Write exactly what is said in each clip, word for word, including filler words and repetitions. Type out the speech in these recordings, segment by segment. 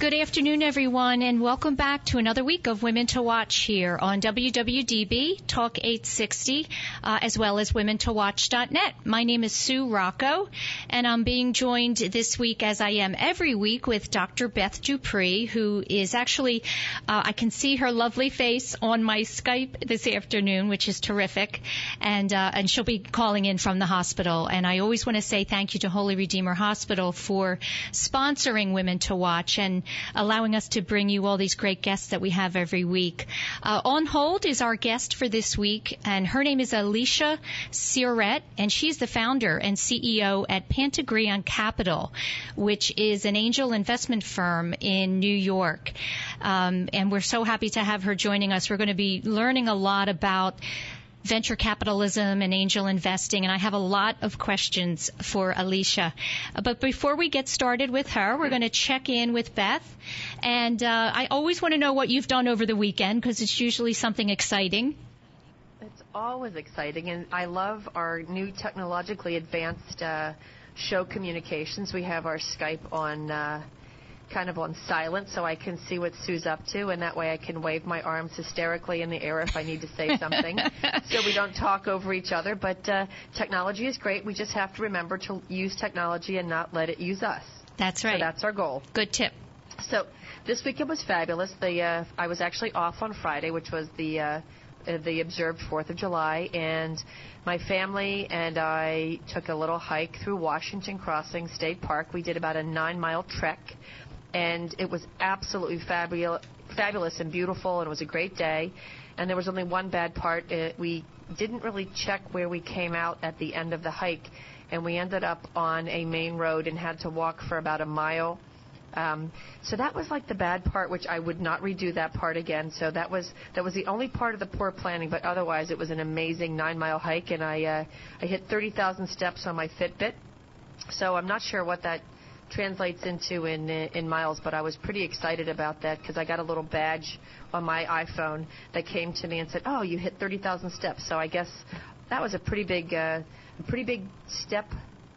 Good afternoon, everyone, and welcome back to another week of Women to Watch here on W W D B, Talk eight sixty, uh, as well as women to watch dot net. My name is Sue Rocco, and I'm being joined this week, as I am every week, with Doctor Beth Dupree, who is actually, uh, I can see her lovely face on my Skype this afternoon, which is terrific, and, uh, and she'll be calling in from the hospital. And I always want to say thank you to Holy Redeemer Hospital for sponsoring Women to Watch and allowing us to bring you all these great guests that we have every week. Uh, on hold is our guest for this week, and her name is Alicia Syrett, and she's the founder and C E O at Pentegrion Capital, which is an angel investment firm in New York. Um, and we're so happy to have her joining us. We're going to be learning a lot about venture capitalism and angel investing, and I have a lot of questions for Alicia. But before we get started with her, we're going to check in with Beth. And uh, I always want to know what you've done over the weekend, because it's usually something exciting. It's always exciting, and I love our new technologically advanced uh, show communications. We have our Skype on uh, kind of on silent, so I can see what Sue's up to, and that way I can wave my arms hysterically in the air if I need to say something, so we don't talk over each other. But uh, technology is great. We just have to remember to use technology and not let it use us. That's right. So that's our goal. Good tip. So this weekend was fabulous. The uh, I was actually off on Friday, which was the uh, the observed fourth of July, and my family and I took a little hike through Washington Crossing State Park. We did about a nine-mile trek. And it was absolutely fabulous, fabulous and beautiful, and it was a great day. And there was only one bad part. It, we didn't really check where we came out at the end of the hike, and we ended up on a main road and had to walk for about a mile. Um, so that was like the bad part, which I would not redo that part again. So that was that was the only part of the poor planning, but otherwise it was an amazing nine-mile hike, and I, uh, I hit thirty thousand steps on my Fitbit. So I'm not sure what that translates into in in miles, but I was pretty excited about that because I got a little badge on my iPhone that came to me and said, "Oh, you hit thirty thousand steps." So I guess that was a pretty big, uh, pretty big step,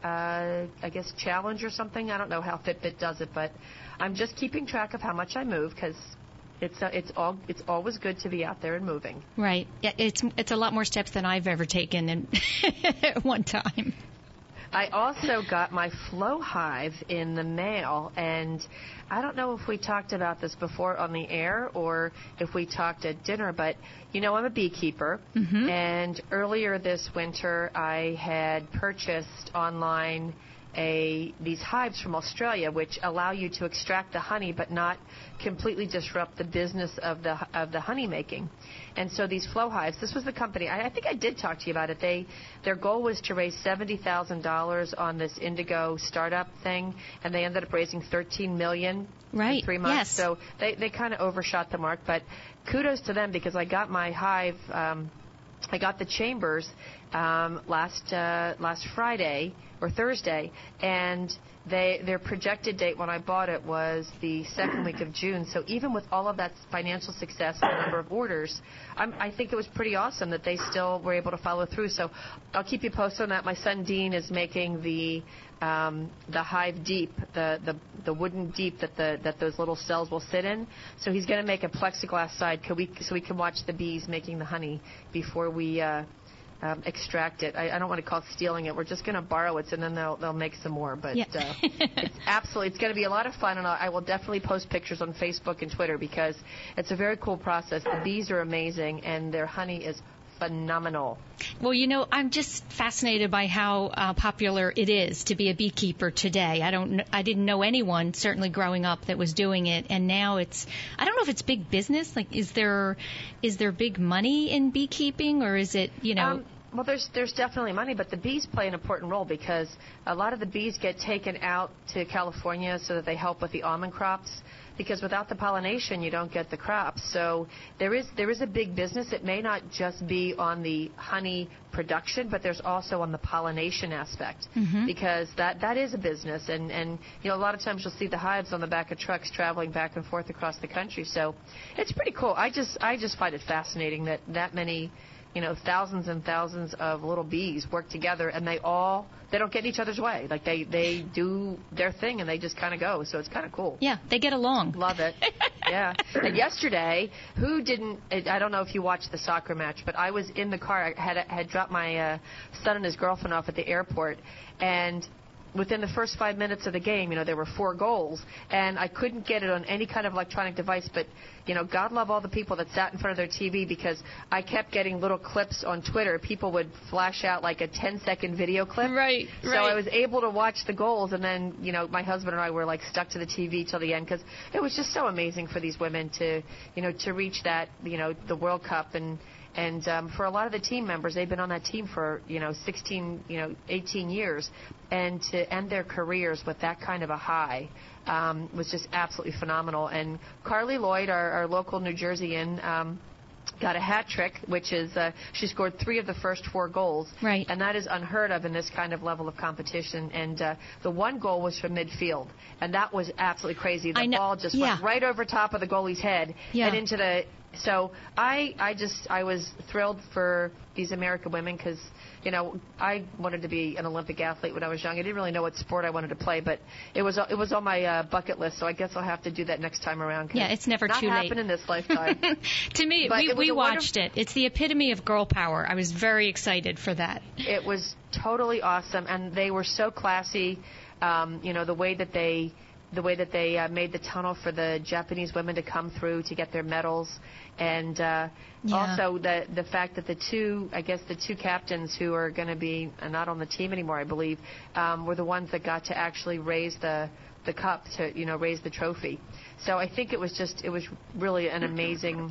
uh, I guess challenge or something. I don't know how Fitbit does it, but I'm just keeping track of how much I move because It's uh, it's all it's always good to be out there and moving. Right. Yeah, it's it's a lot more steps than I've ever taken in at one time. I also got my Flow Hive in the mail, and I don't know if we talked about this before on the air or if we talked at dinner, but, you know, I'm a beekeeper, mm-hmm. and earlier this winter I had purchased online a these hives from Australia, which allow you to extract the honey but not completely disrupt the business of the of the honey making. And so these flow hives, this was the company, I, I think I did talk to you about it, they their goal was to raise seventy thousand dollars on this Indigo startup thing, and they ended up raising thirteen million dollars right. in three months. Yes. So they, they kind of overshot the mark, but kudos to them, because I got my hive, um, I got the chambers um, last uh, last Friday or Thursday, and they their projected date when I bought it was the second week of June. So even with all of that financial success and the number of orders, I'm, I think it was pretty awesome that they still were able to follow through. So I'll keep you posted on that. My son Dean is making the um, the hive deep, the, the the wooden deep that the that those little cells will sit in. So he's going to make a plexiglass side so we, so we can watch the bees making the honey before we. Uh, Um, extract it. I, I don't want to call it stealing it. We're just going to borrow it, and then they'll they'll make some more. But yeah. uh, it's absolutely it's going to be a lot of fun, and I'll, I will definitely post pictures on Facebook and Twitter, because it's a very cool process. The bees are amazing, and their honey is phenomenal. Well, you know, I'm just fascinated by how uh, popular it is to be a beekeeper today. I don't, I didn't know anyone, certainly growing up, that was doing it, and now it's. I don't know if it's big business. Like, is there, is there big money in beekeeping, or is it, you know? Um, Well, there's there's definitely money, but the bees play an important role, because a lot of the bees get taken out to California so that they help with the almond crops, because without the pollination, you don't get the crops. So there is there is a big business. It may not just be on the honey production, but there's also on the pollination aspect, mm-hmm. because that, that is a business. And, and, you know, a lot of times you'll see the hives on the back of trucks traveling back and forth across the country. So it's pretty cool. I just I just find it fascinating that that many... you know, thousands and thousands of little bees work together, and they all, they don't get in each other's way. Like, they, they do their thing, and they just kind of go. So it's kind of cool. Yeah, they get along. Love it. Yeah. And yesterday, who didn't, I don't know if you watched the soccer match, but I was in the car. I had, had dropped my uh, son and his girlfriend off at the airport, and within the first five minutes of the game, you know, there were four goals, and I couldn't get it on any kind of electronic device. But, you know, God love all the people that sat in front of their T V, because I kept getting little clips on Twitter. People would flash out like a ten-second video clip. Right, so right. So I was able to watch the goals, and then, you know, my husband and I were, like, stuck to the T V till the end, because it was just so amazing for these women to, you know, to reach that, you know, the World Cup. And, and um, for a lot of the team members, they've been on that team for, you know, sixteen, you know, eighteen years. And to end their careers with that kind of a high um, was just absolutely phenomenal. And Carly Lloyd, our, our local New Jerseyan, um, got a hat trick, which is uh, she scored three of the first four goals. Right. And that is unheard of in this kind of level of competition. And uh, the one goal was from midfield, and that was absolutely crazy. The ball just yeah. went right over top of the goalie's head yeah. and into the... So I, I just, I was thrilled for these American women, because, you know, I wanted to be an Olympic athlete when I was young. I didn't really know what sport I wanted to play, but it was it was on my uh, bucket list, so I guess I'll have to do that next time around. Cause yeah, it's never too late. Not happen in this lifetime. To me, but we, we watched wonderful... it. It's the epitome of girl power. I was very excited for that. It was totally awesome, and they were so classy, um, you know, the way that they... the way that they uh, made the tunnel for the Japanese women to come through to get their medals, and uh, yeah. also the the fact that the two, I guess the two captains who are going to be not on the team anymore, I believe, um, were the ones that got to actually raise the the cup to, you know, raise the trophy. So I think it was just, it was really an amazing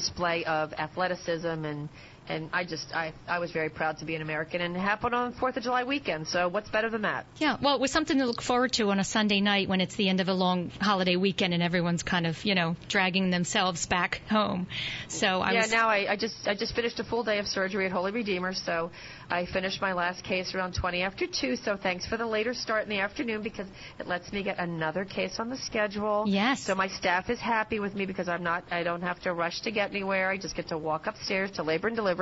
display of athleticism, and and I just, I, I was very proud to be an American, and it happened on fourth of July weekend, so what's better than that? Yeah, well, it was something to look forward to on a Sunday night when it's the end of a long holiday weekend and everyone's kind of, you know, dragging themselves back home. So I yeah, was... now I, I just I just finished a full day of surgery at Holy Redeemer, so I finished my last case around twenty after two, so thanks for the later start in the afternoon, because it lets me get another case on the schedule. Yes. So my staff is happy with me, because I'm not, I don't have to rush to get anywhere. I just get to walk upstairs to labor and delivery.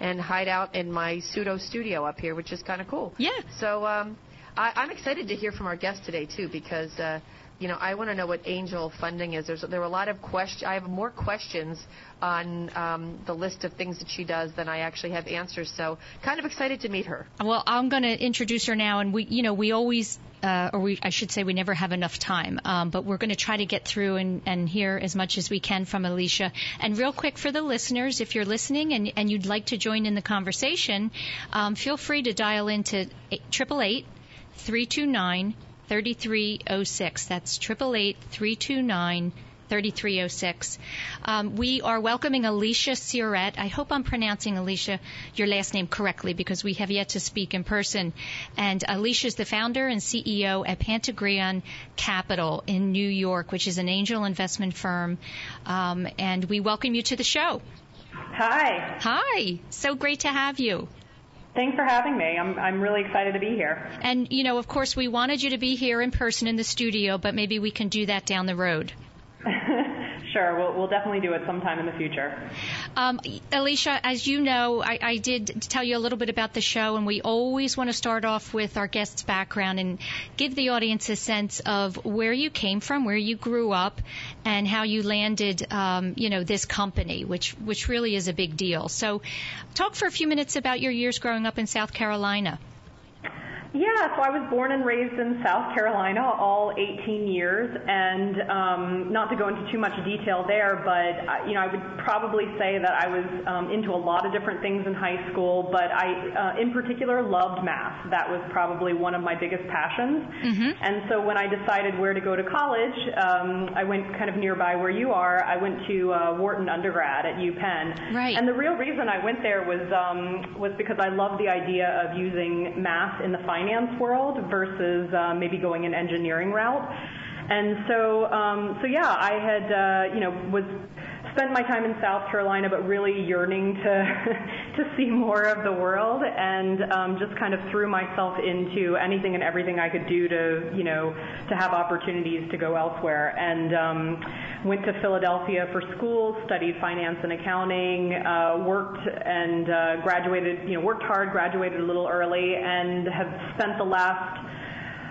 And hide out in my pseudo studio up here, which is kind of cool. Yeah. So um, I, I'm excited to hear from our guest today, too, because, uh, you know, I want to know what angel funding is. There's, there were a lot of questions. I have more questions on um, the list of things that she does than I actually have answers. So kind of excited to meet her. Well, I'm going to introduce her now. And, we, you know, we always... Uh, or we, I should say we never have enough time, um, but we're going to try to get through and, and hear as much as we can from Alicia. And real quick for the listeners, if you're listening and, and you'd like to join in the conversation, um, feel free to dial into eight, triple eight triple eight, three two nine, three three zero six. That's triple eight, three two nine, three three zero six. Um, we are welcoming Alicia Syrett. I hope I'm pronouncing, Alicia, your last name correctly because we have yet to speak in person. And Alicia is the founder and C E O at Pentegrion Capital in New York, which is an angel investment firm. Um, and we welcome you to the show. Hi. Hi. So great to have you. Thanks for having me. I'm I'm really excited to be here. And, you know, of course, we wanted you to be here in person in the studio, but maybe we can do that down the road. Sure. We'll, we'll definitely do it sometime in the future. Um, Alicia, as you know, I, I did tell you a little bit about the show, and we always want to start off with our guest's background and give the audience a sense of where you came from, where you grew up, and how you landed, um, you know, this company, which, which really is a big deal. So talk for a few minutes about your years growing up in South Carolina. Yeah, so I was born and raised in South Carolina all eighteen years, and um, not to go into too much detail there, but you know, I would probably say that I was um, into a lot of different things in high school, but I, uh, in particular, loved math. That was probably one of my biggest passions, mm-hmm. and so when I decided where to go to college, um, I went kind of nearby where you are. I went to uh, Wharton undergrad at UPenn, right. and the real reason I went there was um, was because I loved the idea of using math in the finance finance world versus uh, maybe going an engineering route. And so, um, so yeah, I had, uh, you know, was spent my time in South Carolina, but really yearning to to see more of the world, and um, just kind of threw myself into anything and everything I could do to, you know, to have opportunities to go elsewhere. And um, went to Philadelphia for school, studied finance and accounting, uh, worked and uh, graduated, you know, worked hard, graduated a little early, and have spent the last,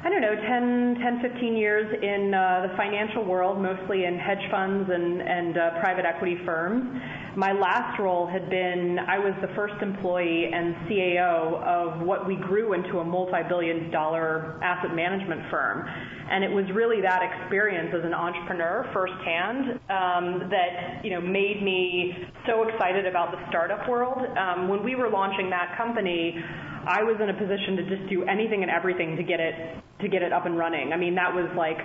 I don't know, ten, ten, fifteen years in uh, the financial world, mostly in hedge funds and, and uh, private equity firms. My last role had been, I was the first employee and C A O of what we grew into a multi-billion dollar asset management firm. And it was really that experience as an entrepreneur firsthand um, that, you know, made me so excited about the startup world. Um, when we were launching that company, I was in a position to just do anything and everything to get it to get it up and running. I mean, that was like,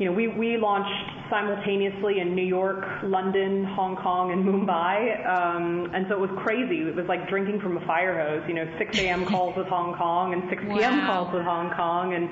you know, we, we launched simultaneously in New York, London, Hong Kong, and Mumbai, um, and so it was crazy. It was like drinking from a fire hose, you know, six a.m. calls with Hong Kong and six p.m. Wow. calls with Hong Kong, and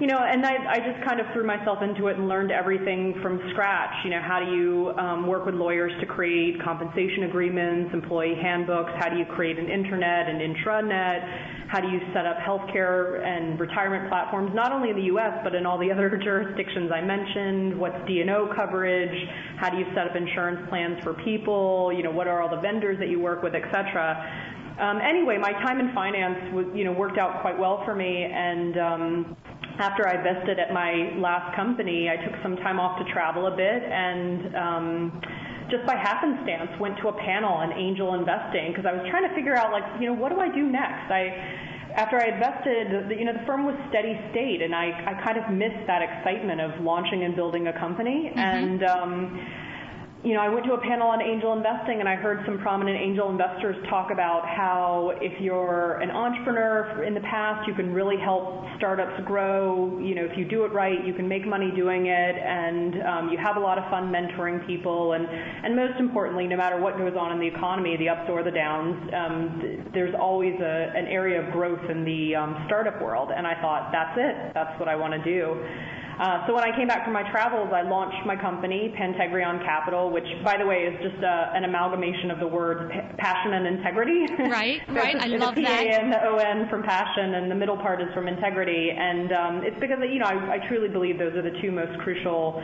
you know, and I, I just kind of threw myself into it and learned everything from scratch. You know, how do you um, work with lawyers to create compensation agreements, employee handbooks? How do you create an intranet and intranet? How do you set up healthcare and retirement platforms, not only in the U S, but in all the other jurisdictions I mentioned? What's D and O coverage? How do you set up insurance plans for people? You know, what are all the vendors that you work with, et cetera? Um, anyway, my time in finance was, you know, worked out quite well for me, and um, after I vested at my last company, I took some time off to travel a bit, and um, just by happenstance went to a panel on angel investing because I was trying to figure out, like, you know, what do I do next? I After I invested, you know, the firm was steady state, and I, I kind of missed that excitement of launching and building a company, mm-hmm. and um you know, I went to a panel on angel investing, and I heard some prominent angel investors talk about how if you're an entrepreneur in the past, you can really help startups grow. You know, if you do it right, you can make money doing it, and um, you have a lot of fun mentoring people. And, and most importantly, no matter what goes on in the economy, the ups or the downs, um, th- there's always a, an area of growth in the um, startup world. And I thought, that's it. That's what I want to do. Uh, so when I came back from my travels, I launched my company, Pentegrion Capital, which, by the way, is just a, an amalgamation of the words p- passion and integrity. Right, so right. I love that. The P A and the O N from passion, and the middle part is from integrity. And um, it's because, you know, I, I truly believe those are the two most crucial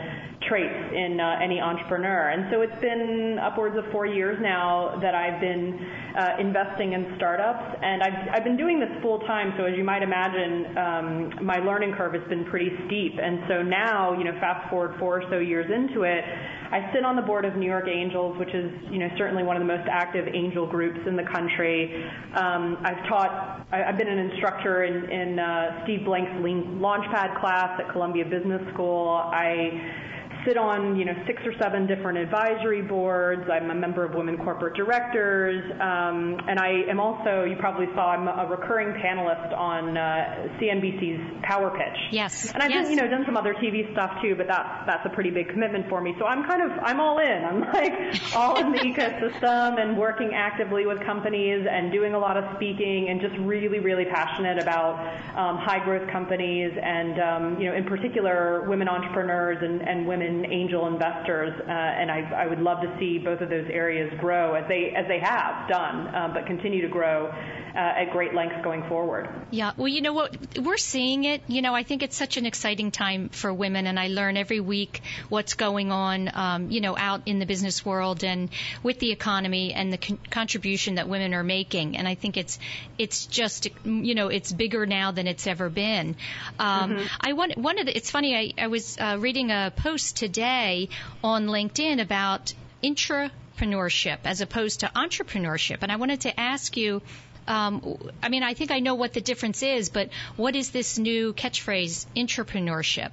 traits in uh, any entrepreneur. And so it's been upwards of four years now that I've been uh, investing in startups. And I've, I've been doing this full time. So as you might imagine, um, my learning curve has been pretty steep. And so now, you know, fast forward four or so years into it, I sit on the board of New York Angels, which is, you know, certainly one of the most active angel groups in the country. Um, I've taught, I've been an instructor in, in uh, Steve Blank's Lean Launchpad class at Columbia Business School. I sit on, you know, six or seven different advisory boards. I'm a member of Women Corporate Directors, um, and I am also, you probably saw, I'm a recurring panelist on uh, C N B C's Power Pitch. Yes. And I've yes. done, you know, done some other T V stuff too, but that's that's a pretty big commitment for me. So I'm kind of I'm all in. I'm like all in the ecosystem and working actively with companies and doing a lot of speaking and just really really passionate about um, high growth companies and um, you know, in particular women entrepreneurs and, and women angel investors. Uh, and I, I would love to see both of those areas grow as they as they have done, uh, but continue to grow uh, at great lengths going forward. Yeah. Well, you know what, we're seeing it. You know, I think it's such an exciting time for women, and I learn every week what's going on, um, you know, out in the business world and with the economy and the con- contribution that women are making. And I think it's it's just, you know, it's bigger now than it's ever been. Um, mm-hmm. I want one of the. It's funny. I I was uh, reading a post today on LinkedIn about intrapreneurship as opposed to entrepreneurship, and I wanted to ask you. Um, I mean, I think I know what the difference is, but what is this new catchphrase, intrapreneurship?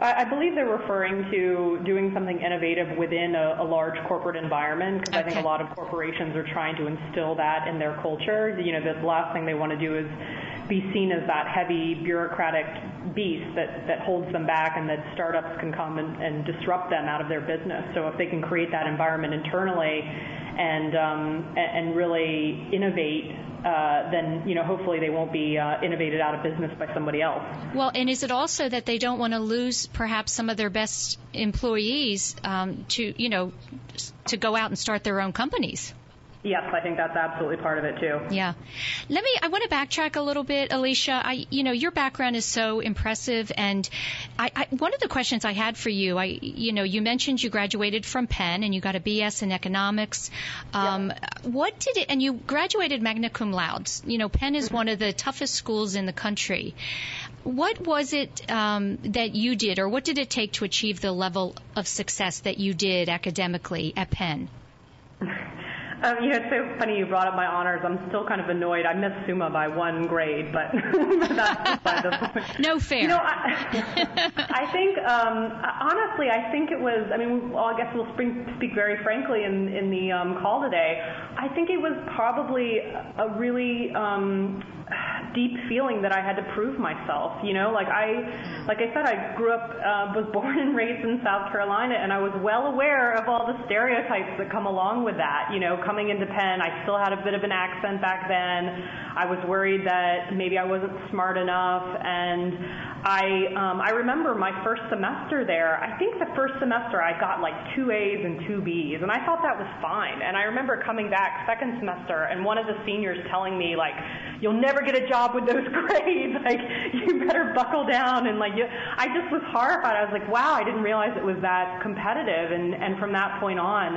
I believe they're referring to doing something innovative within a, a large corporate environment, because okay. I think a lot of corporations are trying to instill that in their culture. You know, the last thing they want to do is be seen as that heavy bureaucratic beast that, that holds them back, and that startups can come and, and disrupt them out of their business. So if they can create that environment internally and um, and really innovate, uh, then, you know, hopefully they won't be uh, innovated out of business by somebody else. Well, and is it also that they don't want to lose perhaps some of their best employees um, to, you know, to go out and start their own companies? Yes, I think that's absolutely part of it too. Yeah. Let me, I want to backtrack a little bit, Alicia. I, you know, your background is so impressive. And I, I, one of the questions I had for you, I, you know, you mentioned you graduated from Penn and you got a B S in economics. Um, yeah. What did it, and you graduated magna cum laude. You know, Penn is mm-hmm. one of the toughest schools in the country. What was it um, that you did, or what did it take to achieve the level of success that you did academically at Penn? Um, you know, it's so funny you brought up my honors. I'm still kind of annoyed. I missed Summa by one grade, but that's by the point. No fair. You know, I, I think, um, honestly, I think it was, I mean, well, I guess we'll spring, speak very frankly in, in the um, call today. I think it was probably a really um, deep feeling that I had to prove myself. You know, like I, like I said, I grew up, uh, was born and raised in South Carolina, and I was well aware of all the stereotypes that come along with that, you know, coming into Penn. I still had a bit of an accent back then. I was worried that maybe I wasn't smart enough, and I um, I remember my first semester there. I think the first semester I got like two A's and two B's, and I thought that was fine. And I remember coming back second semester, and one of the seniors telling me, like, you'll never get a job with those grades. Like, you better buckle down. And, like, you, I just was horrified. I was like, wow, I didn't realize it was that competitive. And, and from that point on,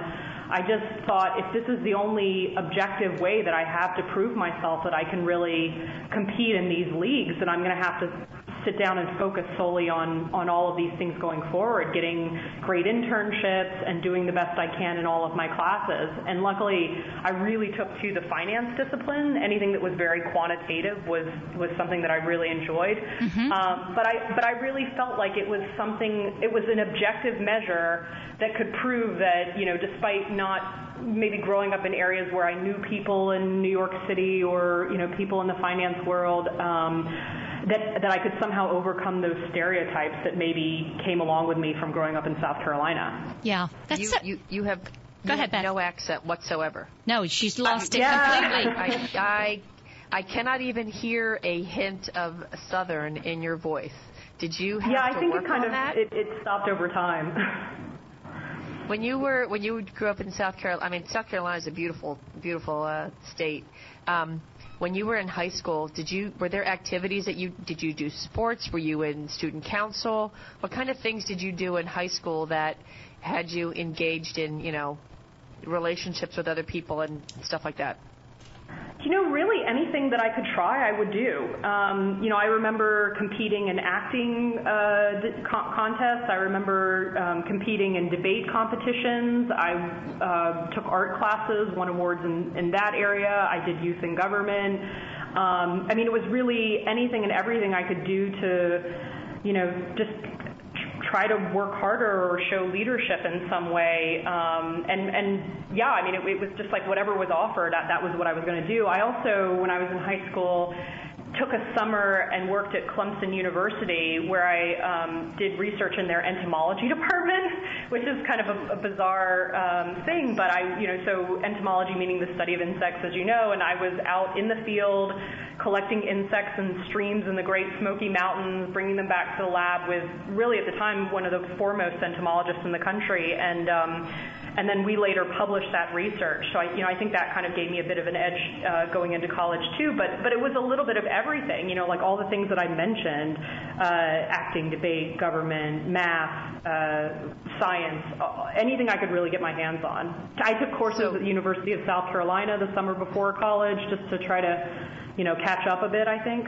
I just thought, if this is the only objective way that I have to prove myself that I can really compete in these leagues, then I'm going to have to sit down and focus solely on, on all of these things going forward, getting great internships and doing the best I can in all of my classes. And luckily, I really took to the finance discipline. Anything that was very quantitative was, was something that I really enjoyed. Mm-hmm. Um, but I but I really felt like it was something, it was an objective measure that could prove that, you know, despite not maybe growing up in areas where I knew people in New York City or, you know, people in the finance world, um, that that I could somehow overcome those stereotypes that maybe came along with me from growing up in South Carolina. Yeah. That's you, so- you, you have, you Go ahead, have Beth. No accent whatsoever. No, she's lost I, it yeah. completely. I, I, I cannot even hear a hint of Southern in your voice. Did you have yeah, to work on that? Yeah, I think it kind of, it, it stopped over time. When you were when you grew up in South Carolina, I mean, South Carolina is a beautiful, beautiful uh, state. Um, when you were in high school, did you were there activities that you did you do sports? Were you in student council? What kind of things did you do in high school that had you engaged in, you know, relationships with other people and stuff like that? You know, really anything that I could try, I would do. Um, you know, I remember competing in acting uh, co- contests. I remember um, competing in debate competitions. I uh, took art classes, won awards in, in that area. I did youth in government. Um, I mean, it was really anything and everything I could do to, you know, just try to work harder or show leadership in some way. Um, and, and yeah, I mean, it, it was just like whatever was offered, that, that was what I was going to do. I also, when I was in high school, took a summer and worked at Clemson University, where I um, did research in their entomology department, which is kind of a, a bizarre um, thing. But I, you know, so entomology meaning the study of insects, as you know, and I was out in the field collecting insects in streams in the Great Smoky Mountains, bringing them back to the lab with really at the time one of the foremost entomologists in the country, and um, and then we later published that research. So I, you know, I think that kind of gave me a bit of an edge uh, going into college too. But but it was a little bit of everything, you know, like all the things that I mentioned: uh, acting, debate, government, math, uh, science, anything I could really get my hands on. I took courses so, at the University of South Carolina the summer before college just to try to, you know, catch up a bit, I think.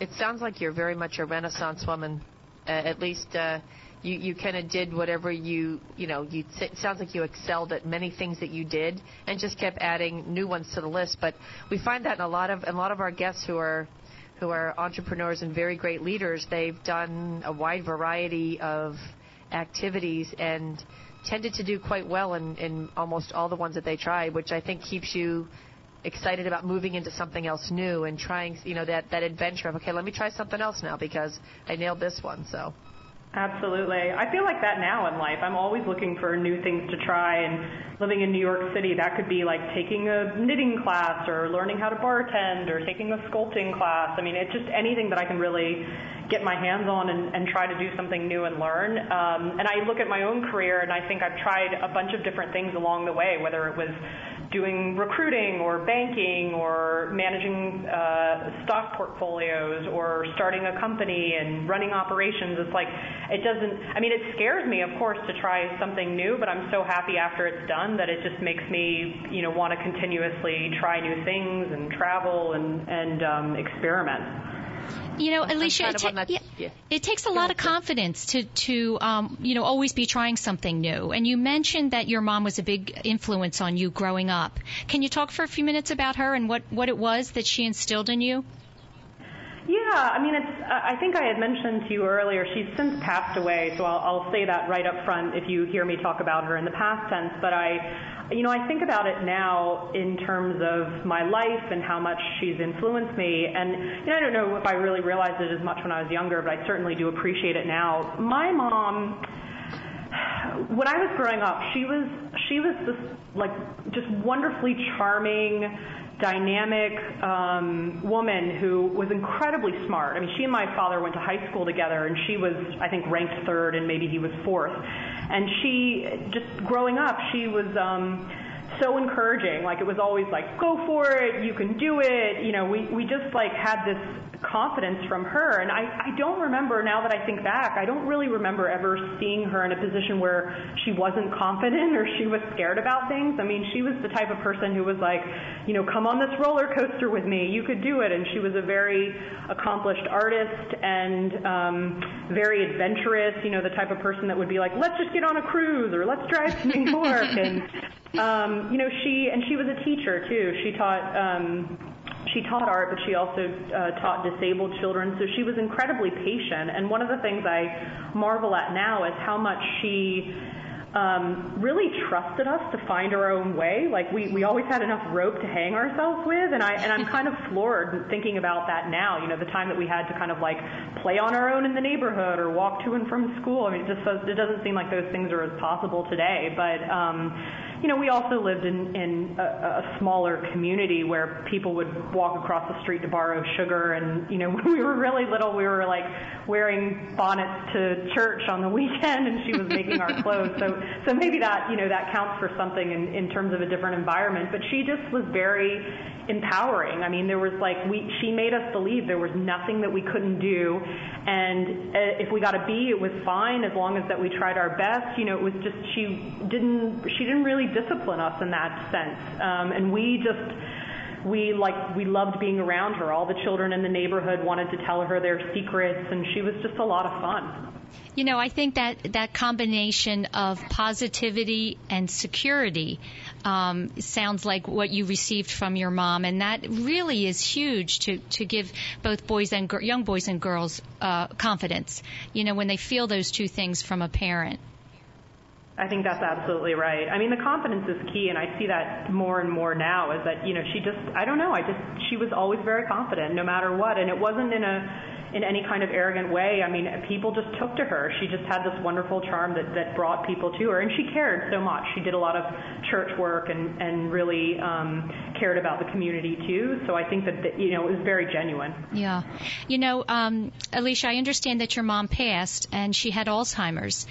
It sounds like you're very much a Renaissance woman. Uh, at least uh, you, you kind of did whatever you, you know, you it sounds like you excelled at many things that you did and just kept adding new ones to the list. But we find that in a lot of in a lot of our guests who are who are entrepreneurs and very great leaders, they've done a wide variety of activities and tended to do quite well in, in almost all the ones that they tried, which I think keeps you excited about moving into something else new and trying, you know, that, that adventure of, okay, let me try something else now because I nailed this one, so. Absolutely. I feel like that now in life. I'm always looking for new things to try, and living in New York City, that could be like taking a knitting class or learning how to bartend or taking a sculpting class. I mean, it's just anything that I can really get my hands on and, and try to do something new and learn. Um, and I look at my own career, and I think I've tried a bunch of different things along the way, whether it was doing recruiting or banking or managing uh, stock portfolios or starting a company and running operations. It's like, it doesn't, I mean, it scares me, of course, to try something new, but I'm so happy after it's done that it just makes me, you know, want to continuously try new things and travel and, and um, experiment. You know, Alicia, it, ta- yeah, yeah. it takes a lot of confidence to, to um, you know, always be trying something new. And you mentioned that your mom was a big influence on you growing up. Can you talk for a few minutes about her and what, what it was that she instilled in you? Yeah, I mean, it's, I think I had mentioned to you earlier, she's since passed away, so I'll, I'll say that right up front if you hear me talk about her in the past tense. But I, you know, I think about it now in terms of my life and how much she's influenced me. And, you know, I don't know if I really realized it as much when I was younger, but I certainly do appreciate it now. My mom, when I was growing up, she was, she was this, like, just wonderfully charming, dynamic um, woman who was incredibly smart. I mean, she and my father went to high school together, and she was, I think, ranked third, and maybe he was fourth. And she, just growing up, she was um, so encouraging. Like, it was always like, go for it, you can do it. You know, we, we just, like, had this confidence from her. And I, I don't remember, now that I think back, I don't really remember ever seeing her in a position where she wasn't confident or she was scared about things. I mean, she was the type of person who was like, you know, come on this roller coaster with me, you could do it. And she was a very accomplished artist and um, very adventurous, you know, the type of person that would be like, let's just get on a cruise or let's drive to New York. And, um, you know, she, and she was a teacher too. She taught, um, She taught art, but she also uh, taught disabled children, so she was incredibly patient. And one of the things I marvel at now is how much she um, really trusted us to find our own way. Like, we, we always had enough rope to hang ourselves with, and, I, and I'm kind of floored thinking about that now, you know, the time that we had to kind of, like, play on our own in the neighborhood or walk to and from school. I mean, it just it doesn't seem like those things are as possible today, but um you know, we also lived in, in a, a smaller community where people would walk across the street to borrow sugar. And, you know, when we were really little, we were, like, wearing bonnets to church on the weekend, and she was making our clothes. So so maybe that, you know, that counts for something in, in terms of a different environment. But she just was very empowering. I mean, there was, like, we she made us believe there was nothing that we couldn't do. And if we got a B, it was fine as long as that we tried our best. You know, it was just she didn't, she didn't really discipline us in that sense. Um, and we just we like we loved being around her. All the children in the neighborhood wanted to tell her their secrets, and she was just a lot of fun. You know, I think that that combination of positivity and security um, sounds like what you received from your mom, and that really is huge to, to give both boys and gr- young boys and girls uh, confidence, you know, when they feel those two things from a parent. I think that's absolutely right. I mean, the confidence is key, and I see that more and more now is that, you know, she just, I don't know, I just, she was always very confident no matter what, and it wasn't in a... in any kind of arrogant way. I mean, people just took to her. She just had this wonderful charm that, that brought people to her, and she cared so much. She did a lot of church work and, and really um, cared about the community, too. So I think that, the, you know, it was very genuine. Yeah. You know, um, Alicia, I understand that your mom passed, and she had Alzheimer's.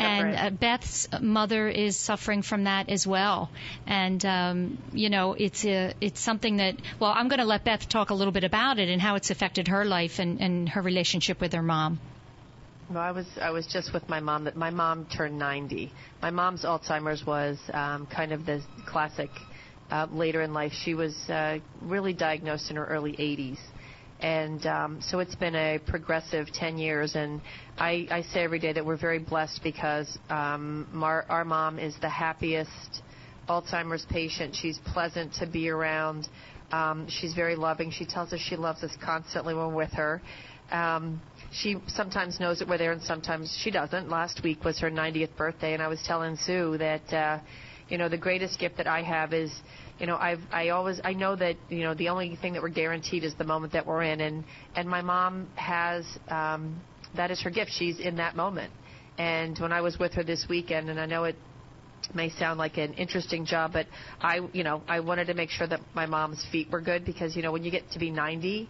And uh, Beth's mother is suffering from that as well. And, um, you know, it's a, it's something that, well, I'm going to let Beth talk a little bit about it and how it's affected her life and, and her relationship with her mom. Well, I was I was just with my mom. That my mom turned ninety. My mom's Alzheimer's was um, kind of the classic uh, later in life. She was uh, really diagnosed in her early eighties. And um, so it's been a progressive ten years, and I, I say every day that we're very blessed because um, our, our mom is the happiest Alzheimer's patient. She's pleasant to be around. Um, she's very loving. She tells us she loves us constantly when we're with her. Um, she sometimes knows that we're there, and sometimes she doesn't. Last week was her ninetieth birthday, and I was telling Sue that, uh, you know, the greatest gift that I have is, you know, I've, I always, I know that, you know, the only thing that we're guaranteed is the moment that we're in. And, and my mom has, um, that is her gift. She's in that moment. And when I was with her this weekend, and I know it may sound like an interesting job, but I, you know, I wanted to make sure that my mom's feet were good because, you know, when you get to be ninety,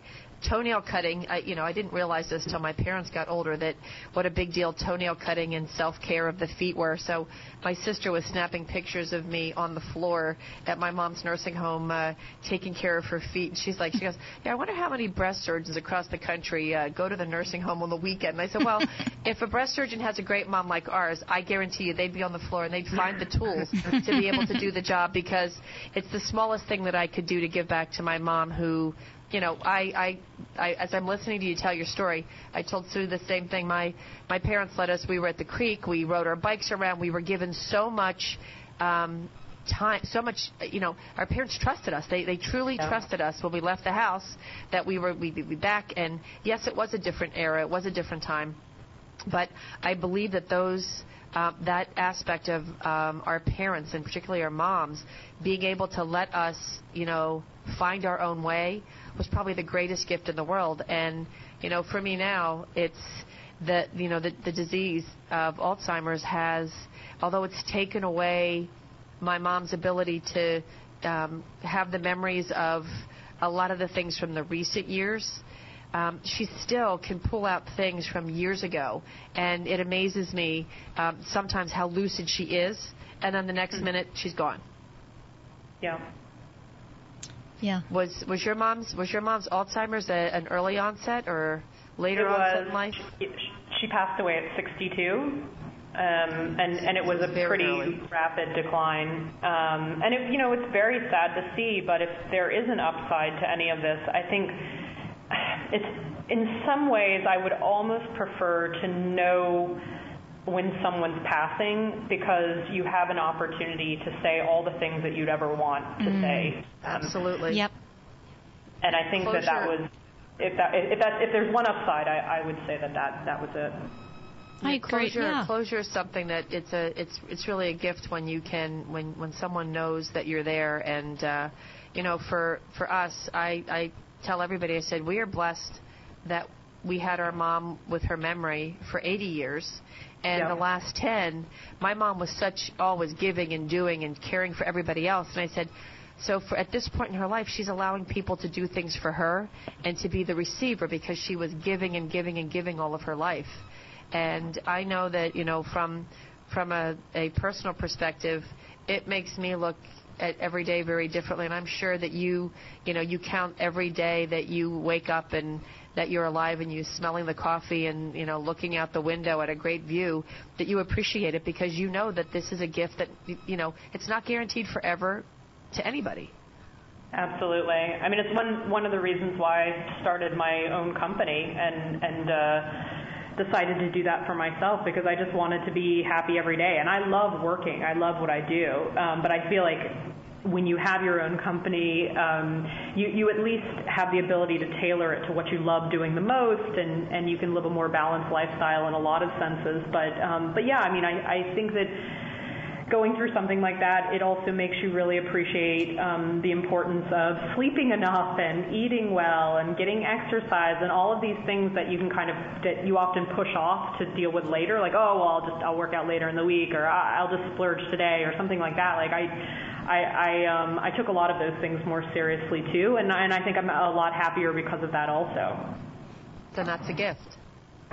toenail cutting, I, you know, I didn't realize this till my parents got older that what a big deal toenail cutting and self-care of the feet were. So my sister was snapping pictures of me on the floor at my mom's nursing home uh, taking care of her feet. And she's like, she goes, yeah, I wonder how many breast surgeons across the country uh, go to the nursing home on the weekend. And I said, well, if a breast surgeon has a great mom like ours, I guarantee you they'd be on the floor and they'd find the tools to be able to do the job because it's the smallest thing that I could do to give back to my mom who, you know, I, I, I, as I'm listening to you tell your story, I told Sue the same thing. My, my parents let us, we were at the creek, we rode our bikes around, we were given so much um, time, so much, you know, our parents trusted us. They, they truly yeah. trusted us when we left the house that we were, we'd be back. And yes, it was a different era, it was a different time. But I believe that those, uh, that aspect of um, our parents, and particularly our moms, being able to let us, you know, find our own way was probably the greatest gift in the world. And, you know, for me now, it's the, you know, the, the disease of Alzheimer's has, although it's taken away my mom's ability to um, have the memories of a lot of the things from the recent years, Um, she still can pull out things from years ago, and it amazes me um, sometimes how lucid she is, and then the next mm-hmm. minute she's gone. Yeah. Yeah. Was was your mom's was your mom's Alzheimer's a, an early onset or later it onset was, in life? She, she passed away at sixty-two. Um, and, and it was a pretty early. rapid decline. Um, and it, you know, it's very sad to see, but if there is an upside to any of this, I think. It's, in some ways, I would almost prefer to know when someone's passing because you have an opportunity to say all the things that you'd ever want to mm, say. Absolutely. Um, yep. And I think Closure. that that was, if that if that if there's one upside, I, I would say that that, that was it. I closure, agree, yeah. Closure is something that it's a it's it's really a gift when you can when, when someone knows that you're there, and uh, you know for for us, I. I tell everybody, I said, we are blessed that we had our mom with her memory for eighty years, and yeah. the last ten, my mom was such always giving and doing and caring for everybody else, and I said, so for, at this point in her life, she's allowing people to do things for her and to be the receiver because she was giving and giving and giving all of her life. And I know that, you know, from from a, a personal perspective, it makes me look at every day very differently, and I'm sure that you, you know, you count every day that you wake up and that you're alive and you smelling the coffee and, you know, looking out the window at a great view, that you appreciate it because you know that this is a gift that, you know, it's not guaranteed forever to anybody. Absolutely. I mean, it's one one of the reasons why I started my own company and and uh, decided to do that for myself, because I just wanted to be happy every day. And I love working. I love what I do. Um, but I feel like when you have your own company, um, you, you at least have the ability to tailor it to what you love doing the most, and, and you can live a more balanced lifestyle in a lot of senses. But, um, but yeah, I mean, I, I think that going through something like that, it also makes you really appreciate um, the importance of sleeping enough and eating well and getting exercise and all of these things that you can kind of, that you often push off to deal with later. Like, oh, well, I'll just, I'll work out later in the week, or I'll just splurge today, or something like that. Like I... I, I, um, I took a lot of those things more seriously, too, and, and I think I'm a lot happier because of that also. So that's a gift.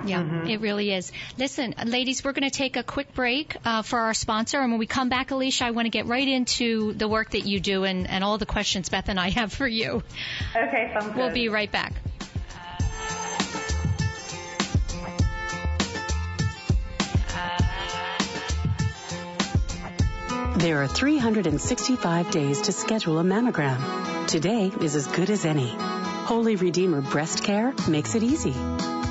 Yeah, mm-hmm. It really is. Listen, ladies, we're going to take a quick break uh, for our sponsor. And when we come back, Alicia, I want to get right into the work that you do and, and all the questions Beth and I have for you. Okay, sounds good. We'll be right back. There are three hundred sixty-five days to schedule a mammogram. Today is as good as any. Holy Redeemer Breast Care makes it easy.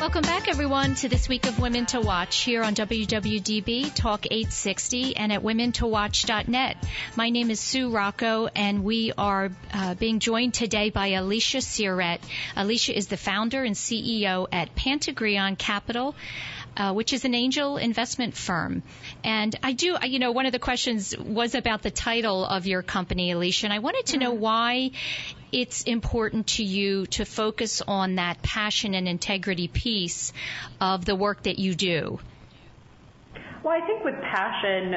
Welcome back, everyone, to this week of Women to Watch here on W W D B Talk eight sixty and at women to watch dot net. My name is Sue Rocco, and we are uh, being joined today by Alicia Syrett. Alicia is the founder and C E O at Pentegrion Capital, Uh, which is an angel investment firm. And I do, you know, one of the questions was about the title of your company, Alicia, and I wanted to know why it's important to you to focus on that passion and integrity piece of the work that you do. Well, I think with passion,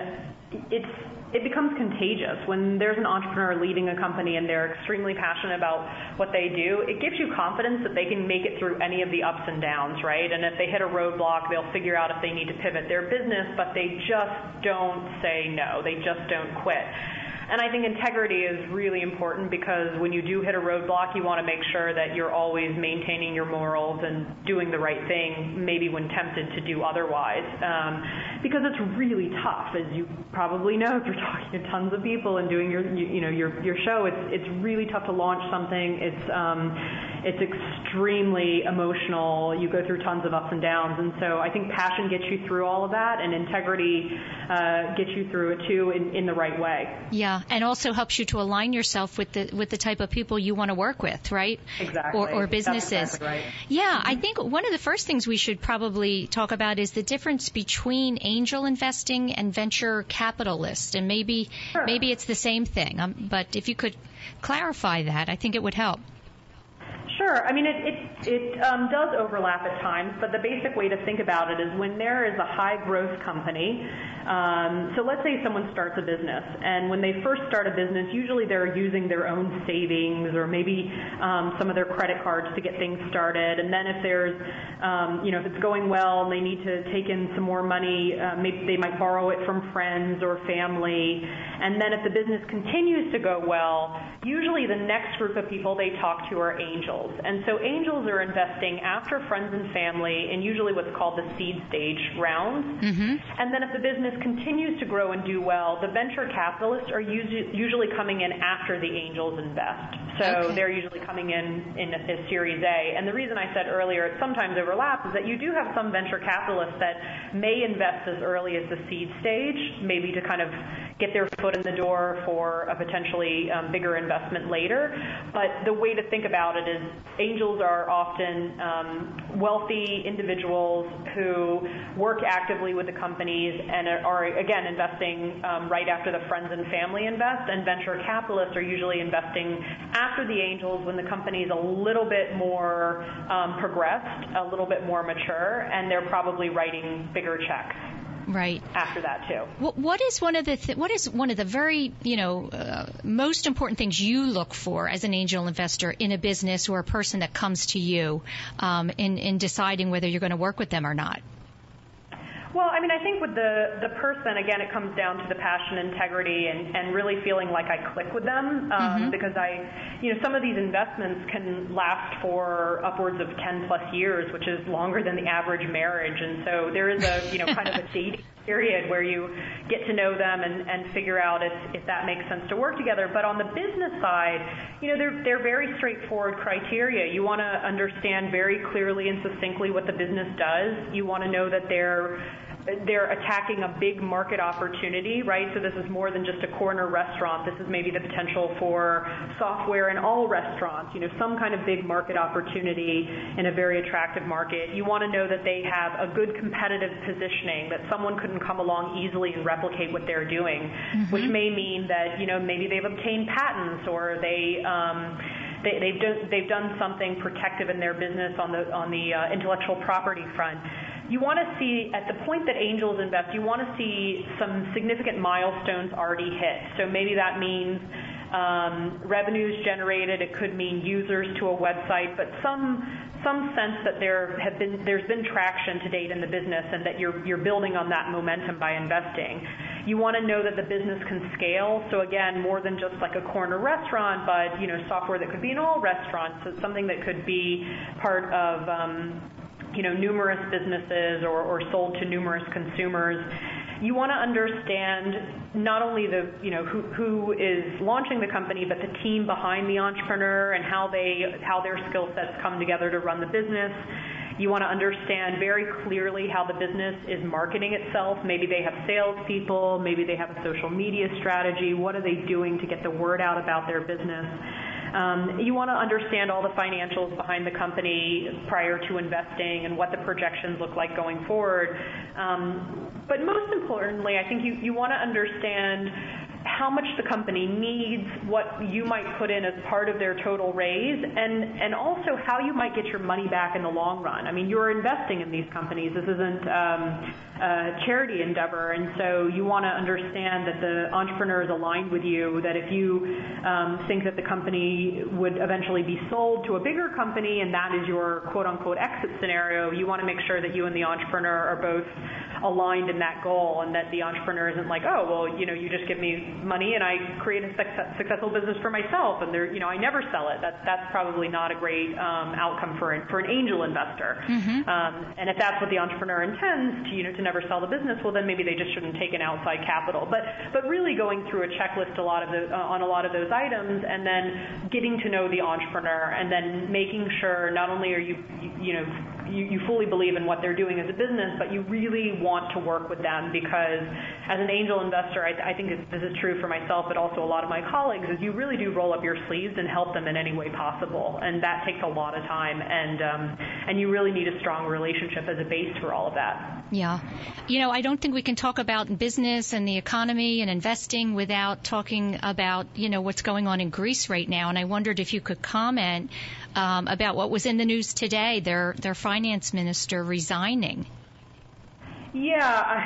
it's... it becomes contagious. When there's an entrepreneur leading a company and they're extremely passionate about what they do, it gives you confidence that they can make it through any of the ups and downs, right? And if they hit a roadblock, they'll figure out if they need to pivot their business, but they just don't say no. They just don't quit. And I think integrity is really important, because when you do hit a roadblock, you want to make sure that you're always maintaining your morals and doing the right thing, maybe when tempted to do otherwise. Um, because it's really tough, as you probably know through talking to tons of people and doing your, you, you know, your your show. It's it's really tough to launch something. It's um, it's extremely emotional. You go through tons of ups and downs, and so I think passion gets you through all of that, and integrity uh, gets you through it too, in, in the right way. Yeah. And also helps you to align yourself with the with the type of people you want to work with, right? Exactly. Or, or businesses. Exactly right. Yeah, mm-hmm. I think one of the first things we should probably talk about is the difference between angel investing and venture capitalist, and maybe sure. maybe it's the same thing. Um, but if you could clarify that, I think it would help. Sure. I mean, it it, it um, does overlap at times, but the basic way to think about it is when there is a high-growth company. Um, so let's say someone starts a business, and when they first start a business, usually they're using their own savings or maybe um, some of their credit cards to get things started. And then if there's, um, you know, if it's going well and they need to take in some more money, uh, maybe they might borrow it from friends or family. And then if the business continues to go well, usually the next group of people they talk to are angels. And so angels are investing after friends and family in usually what's called the seed stage rounds. Mm-hmm. And then if the business continues to grow and do well, the venture capitalists are usually coming in after the angels invest. So okay. They're usually coming in in a, a Series A. And the reason I said earlier it sometimes overlaps is that you do have some venture capitalists that may invest as early as the seed stage, maybe to kind of get their foot in the door for a potentially um, bigger investment later. But the way to think about it is angels are often um, wealthy individuals who work actively with the companies and are, again, investing um, right after the friends and family invest. And venture capitalists are usually investing after the angels when the company is a little bit more um, progressed, a little bit more mature, and they're probably writing bigger checks. right after that too. What, what is one of the th- what is one of the very you know uh, most important things you look for as an angel investor in a business or a person that comes to you um, in in deciding whether you're going to work with them or not? Well, I mean, I think with the, the person, again, it comes down to the passion, integrity, and, and really feeling like I click with them um, mm-hmm. because I, you know, some of these investments can last for upwards of ten plus years, which is longer than the average marriage. And so there is a, you know, kind of a dating period where you get to know them and, and figure out if, if that makes sense to work together. But on the business side, you know, they're, they're very straightforward criteria. You want to understand very clearly and succinctly what the business does. You want to know that they're they're attacking a big market opportunity, right? So this is more than just a corner restaurant. This is maybe the potential for software in all restaurants, you know, some kind of big market opportunity in a very attractive market. You want to know that they have a good competitive positioning, that someone couldn't come along easily and replicate what they're doing, mm-hmm. which may mean that, you know, maybe they've obtained patents or they um, – They, they've, done, they've done something protective in their business on the on the uh, intellectual property front. You want to see, at the point that angels invest, you want to see some significant milestones already hit. So maybe that means um, revenues generated. It could mean users to a website, but some some sense that there have been there's been traction to date in the business and that you're you're building on that momentum by investing. You want to know that the business can scale. So again, more than just like a corner restaurant, but you know, software that could be in all restaurants. So it's something that could be part of um, you know, numerous businesses or, or sold to numerous consumers. You want to understand not only the, you know, who, who is launching the company, but the team behind the entrepreneur and how they, how their skill sets come together to run the business. You want to understand very clearly how the business is marketing itself. Maybe they have salespeople, maybe they have a social media strategy. What are they doing to get the word out about their business? Um, you want to understand all the financials behind the company prior to investing and what the projections look like going forward. Um, but most importantly, I think you, you want to understand how much the company needs, what you might put in as part of their total raise, and, and also how you might get your money back in the long run. I mean, you're investing in these companies. This isn't um, a charity endeavor, and so you want to understand that the entrepreneur is aligned with you, that if you um, think that the company would eventually be sold to a bigger company and that is your quote-unquote exit scenario, you want to make sure that you and the entrepreneur are both aligned in that goal and that the entrepreneur isn't like, oh, well, you know, you just give me money and I create a success, successful business for myself, and there, you know, I never sell it. That, that's probably not a great um, outcome for an, for an angel investor. Mm-hmm. Um, and if that's what the entrepreneur intends, to, you know, to never sell the business, well, then maybe they just shouldn't take an outside capital. But but really going through a checklist a lot of the, uh, on a lot of those items, and then getting to know the entrepreneur, and then making sure not only are you you, you know. You, you fully believe in what they're doing as a business, but you really want to work with them because as an angel investor, I, I think this is true for myself, but also a lot of my colleagues, is you really do roll up your sleeves and help them in any way possible. And that takes a lot of time. And, um, and you really need a strong relationship as a base for all of that. Yeah. You know, I don't think we can talk about business and the economy and investing without talking about, you know, what's going on in Greece right now. And I wondered if you could comment um, about what was in the news today. Their, their finance Finance Minister resigning. Yeah, I,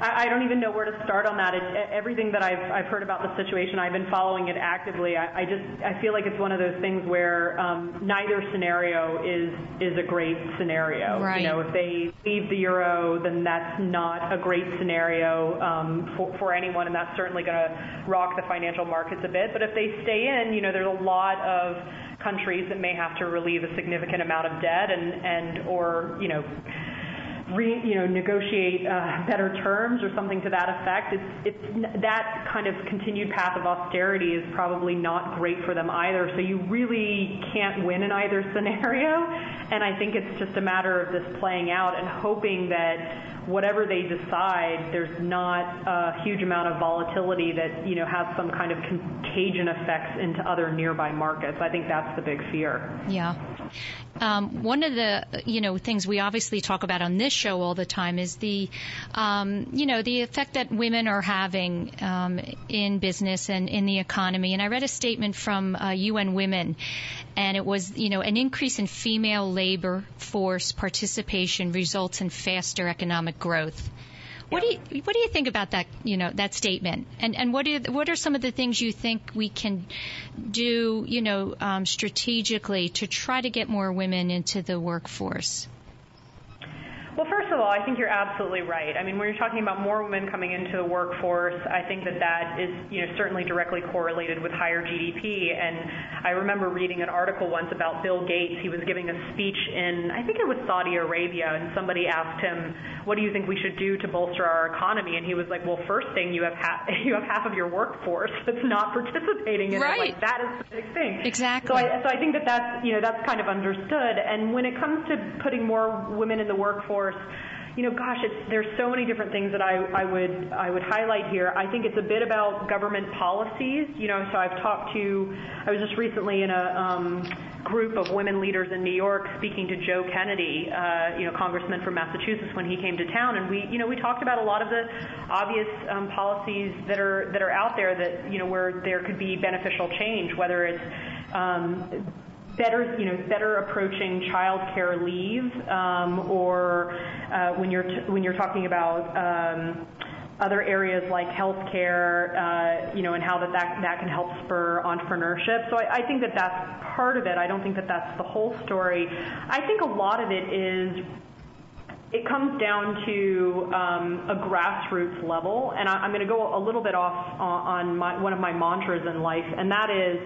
I don't even know where to start on that. It, everything that I've, I've heard about the situation, I've been following it actively. I, I just I feel like it's one of those things where um, neither scenario is is a great scenario. Right. You know, if they leave the euro, then that's not a great scenario um, for, for anyone, and that's certainly going to rock the financial markets a bit. But if they stay in, you know, there's a lot of countries that may have to relieve a significant amount of debt and, and or, you know, re, you know, negotiate uh, better terms or something to that effect. It's, it's that kind of continued path of austerity is probably not great for them either. So you really can't win in either scenario. And I think it's just a matter of this playing out and hoping that whatever they decide, there's not a huge amount of volatility that, you know, has some kind of contagion effects into other nearby markets. I think that's the big fear. Yeah. Um, one of the, you know, things we obviously talk about on this show all the time is the, um, you know, the effect that women are having um, in business and in the economy. And I read a statement from uh, U N Women, and it was, you know, an increase in female labor force participation results in faster economic growth. What do you what do you think about that, you know, that statement? And and what do what are some of the things you think we can do, you know, um, strategically to try to get more women into the workforce? Well, first of all, I think you're absolutely right. I mean, when you're talking about more women coming into the workforce, I think that that is, you know, certainly directly correlated with higher G D P. And I remember reading an article once about Bill Gates. He was giving a speech in, I think it was Saudi Arabia, and somebody asked him, what do you think we should do to bolster our economy? And he was like, well, first thing, you have half, you have half of your workforce that's not participating in right. it. Like, that is the big thing. Exactly. So I, so I think that that's, you know, that's kind of understood. And when it comes to putting more women in the workforce, you know, gosh, it's, there's so many different things that I, I would I would highlight here. I think it's a bit about government policies. You know, so I've talked to, I was just recently in a um, group of women leaders in New York speaking to Joe Kennedy, uh, you know, congressman from Massachusetts, when he came to town, and we, you know, we talked about a lot of the obvious um, policies that are that are out there that, you know, where there could be beneficial change, whether it's um, better, you know, better approaching childcare leave, um, or uh, when you're t- when you're talking about um, other areas like healthcare, uh, you know, and how that, that that can help spur entrepreneurship. So I, I think that that's part of it. I don't think that that's the whole story. I think a lot of it is. It comes down to um, a grassroots level, and I, I'm going to go a little bit off on, on my, one of my mantras in life, and that is,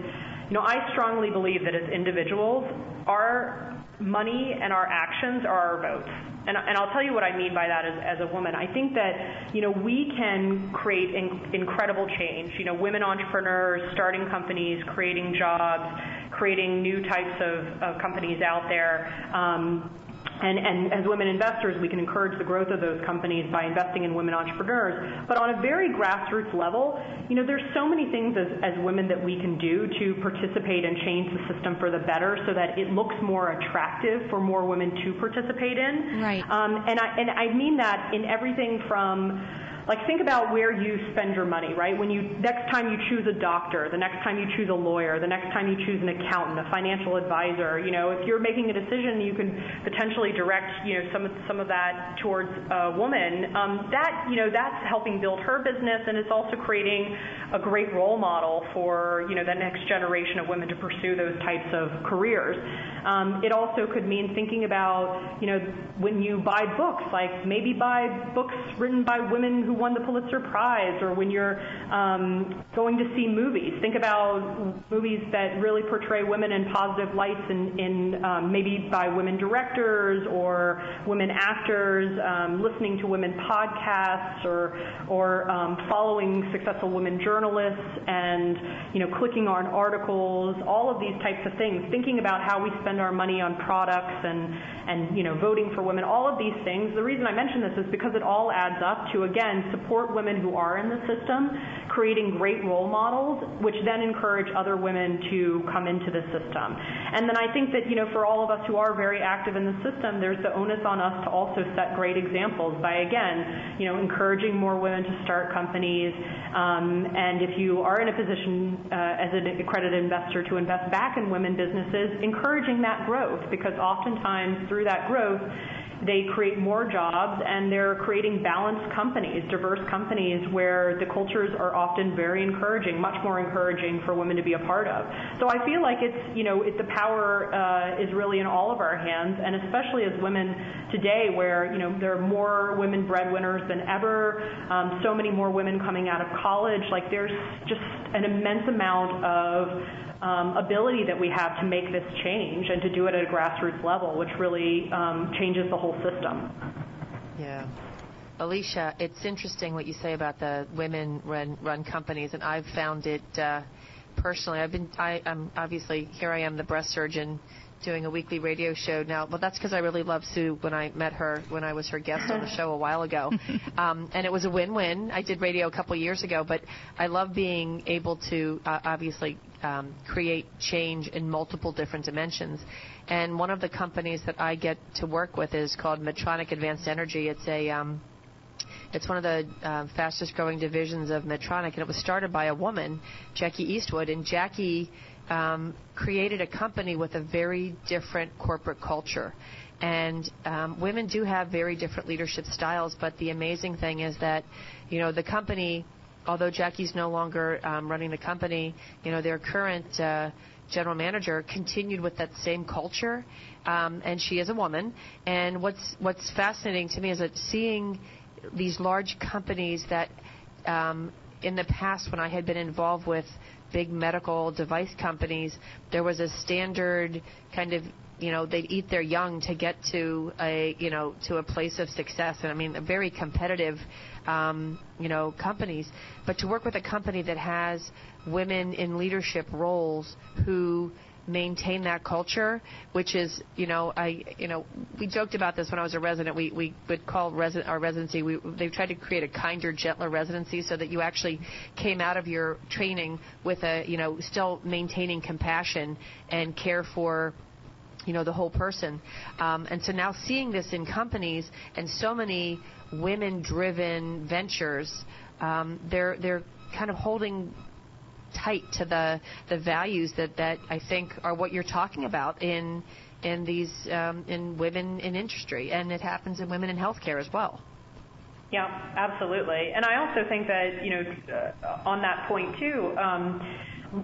you know, I strongly believe that as individuals, our money and our actions are our votes. And, and I'll tell you what I mean by that as, as a woman. I think that, you know, we can create in, incredible change. You know, women entrepreneurs, starting companies, creating jobs, creating new types of, of companies out there. Um, And, and as women investors, we can encourage the growth of those companies by investing in women entrepreneurs. But on a very grassroots level, you know, there's so many things as, as women that we can do to participate and change the system for the better so that it looks more attractive for more women to participate in. Right. Um, and I, and I mean that in everything from, like, think about where you spend your money, right? When you, next time you choose a doctor, the next time you choose a lawyer, the next time you choose an accountant, a financial advisor, you know, if you're making a decision, you can potentially direct, you know, some of, some of that towards a woman. Um, that, you know, that's helping build her business, and it's also creating a great role model for, you know, the next generation of women to pursue those types of careers. Um, it also could mean thinking about, you know, when you buy books, like maybe buy books written by women who won the Pulitzer Prize, or when you're um, going to see movies. Think about movies that really portray women in positive lights, in, in um, maybe by women directors or women actors, um, listening to women podcasts, or or um, following successful women journalists, and, you know, clicking on articles, all of these types of things. Thinking about how we spend our money on products, and, and, you know, voting for women, all of these things. The reason I mention this is because it all adds up to, again, support women who are in the system, creating great role models, which then encourage other women to come into the system. And then I think that, you know, for all of us who are very active in the system, there's the onus on us to also set great examples by, again, you know, encouraging more women to start companies. Um, and if you are in a position uh, as an accredited investor to invest back in women businesses, encouraging that growth, because oftentimes through that growth, they create more jobs, and they're creating balanced companies, diverse companies, where the cultures are often very encouraging, much more encouraging for women to be a part of. So I feel like it's, you know, it, the power uh, is really in all of our hands, and especially as women today, where, you know, there are more women breadwinners than ever, um, so many more women coming out of college. Like, there's just an immense amount of Um, ability that we have to make this change, and to do it at a grassroots level, which really um, changes the whole system. Yeah. Alicia, it's interesting what you say about the women-run run companies, and I've found it uh, personally. I've been, I, I'm obviously, here I am, the breast surgeon, doing a weekly radio show now. Well, that's because I really love Sue when I met her, when I was her guest on the show a while ago. Um, and it was a win-win. I did radio a couple years ago, but I love being able to uh, obviously um, create change in multiple different dimensions. And one of the companies that I get to work with is called Medtronic Advanced Energy. It's a um, It's one of the uh, fastest-growing divisions of Medtronic, and it was started by a woman, Jackie Eastwood. And Jackie um, created a company with a very different corporate culture. And um, women do have very different leadership styles, but the amazing thing is that, you know, the company, although Jackie's no longer um, running the company, you know, their current uh, general manager continued with that same culture, um, and she is a woman. And what's what's fascinating to me is that seeing these large companies that um, in the past when I had been involved with big medical device companies, there was a standard kind of, you know, they'd eat their young to get to a, you know, to a place of success. And I mean, very competitive, um, you know, companies. But to work with a company that has women in leadership roles who maintain that culture, which is, you know, I, you know, we joked about this when I was a resident. We we would call resident our residency. We they've tried to create a kinder, gentler residency so that you actually came out of your training with a, you know, still maintaining compassion and care for, you know, the whole person. Um, and so now seeing this in companies and so many women-driven ventures, um, they're they're kind of holding tight to the the values that, that I think are what you're talking about in in these um, in women in industry, and it happens in women in healthcare as well. Yeah, absolutely. And I also think that, you know, uh, on that point too, um,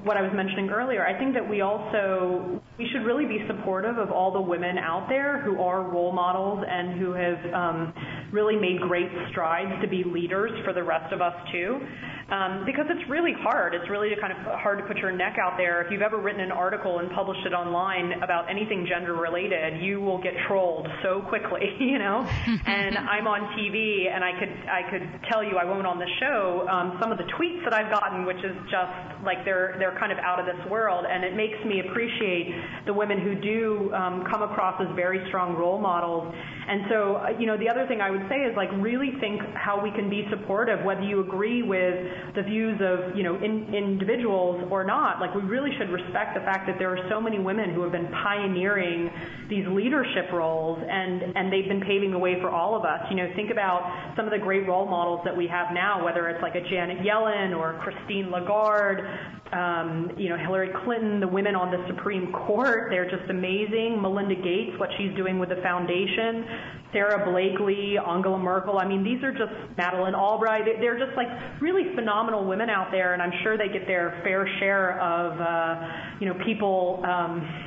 what I was mentioning earlier, I think that we also we should really be supportive of all the women out there who are role models and who have um, really made great strides to be leaders for the rest of us too. Um, because it's really hard. It's really kind of hard to put your neck out there. If you've ever written an article and published it online about anything gender-related, you will get trolled so quickly, you know. And I'm on T V, and I could I could tell you, I won't on the show, um, some of the tweets that I've gotten, which is just like they're they're kind of out of this world. And it makes me appreciate the women who do um, come across as very strong role models. And so, you know, the other thing I would say is, like, really think how we can be supportive, whether you agree with the views of, you know, in, individuals or not. Like, we really should respect the fact that there are so many women who have been pioneering these leadership roles, and, and they've been paving the way for all of us. You know, think about some of the great role models that we have now, whether it's like a Janet Yellen or Christine Lagarde, um, you know, Hillary Clinton, the women on the Supreme Court, they're just amazing. Melinda Gates, what she's doing with the foundation, Sarah Blakely, Angela Merkel. I mean, these are just Madeleine Albright. They're just like really phenomenal women out there, and I'm sure they get their fair share of, uh, you know, people um,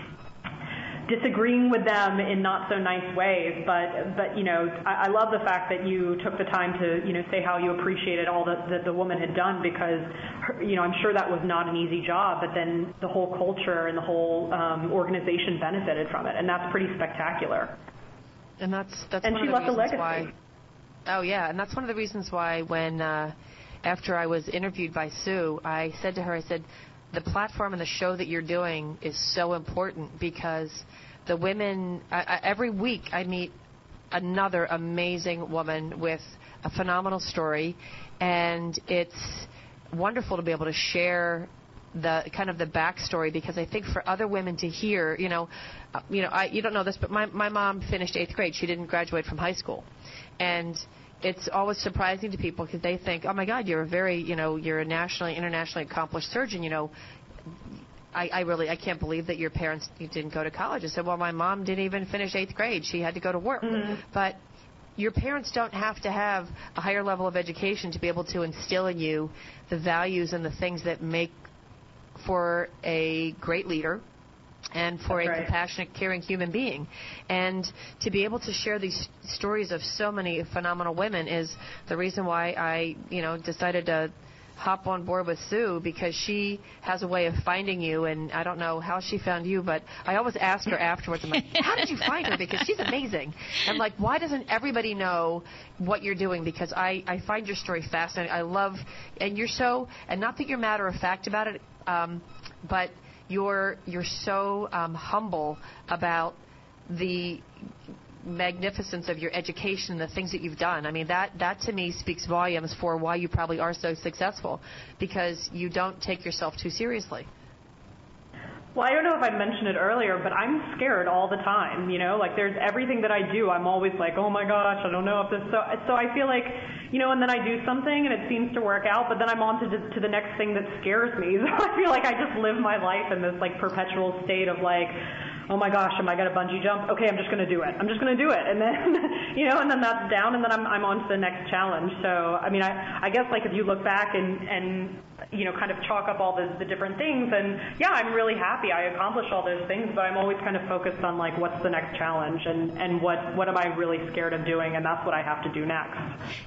disagreeing with them in not so nice ways. But, but you know, I, I love the fact that you took the time to, you know, say how you appreciated all that the, the woman had done, because, her, you know, I'm sure that was not an easy job, but then the whole culture and the whole um, organization benefited from it, and that's pretty spectacular. And that's that's and one of the reasons legacy. why. Oh yeah, and that's one of the reasons why when uh, after I was interviewed by Sue, I said to her, I said, the platform and the show that you're doing is so important, because the women. I, I, every week I meet another amazing woman with a phenomenal story, and it's wonderful to be able to share the kind of the backstory, because I think for other women to hear, you know, uh, you know, I, you don't know this, but my my mom finished eighth grade. She didn't graduate from high school, and it's always surprising to people because they think, oh my God, you're a very, you know, you're a nationally, internationally accomplished surgeon. You know, I, I really, I can't believe that your parents didn't go to college. I said, well, my mom didn't even finish eighth grade. She had to go to work, mm-hmm. but. Your parents don't have to have a higher level of education to be able to instill in you the values and the things that make for a great leader and for That's a right. compassionate, caring human being. And to be able to share these stories of so many phenomenal women is the reason why I, you know, decided to hop on board with Sue, because she has a way of finding you, and I don't know how she found you, but I always ask her afterwards, I'm like, how did you find her? Because she's amazing. And like, why doesn't everybody know what you're doing? Because I, I find your story fascinating. I love, and you're so, and not that you're matter of fact about it, um, but you're, you're so um, humble about the magnificence of your education and the things that you've done. I mean, that, that to me speaks volumes for why you probably are so successful, because you don't take yourself too seriously. Well, I don't know if I mentioned it earlier, but I'm scared all the time, you know, like there's everything that I do. I'm always like, oh my gosh, I don't know if this, so, so I feel like, you know, and then I do something and it seems to work out, but then I'm on to, to the next thing that scares me. So I feel like I just live my life in this like perpetual state of like, oh my gosh, am I going to bungee jump? Okay, I'm just going to do it. I'm just going to do it. And then, you know, and then that's down, and then I'm, I'm on to the next challenge. So, I mean, I, I guess, like, if you look back and, and you know, kind of chalk up all the, the different things, and, yeah, I'm really happy I accomplished all those things, but I'm always kind of focused on, like, what's the next challenge, and, and what, what am I really scared of doing, and that's what I have to do next.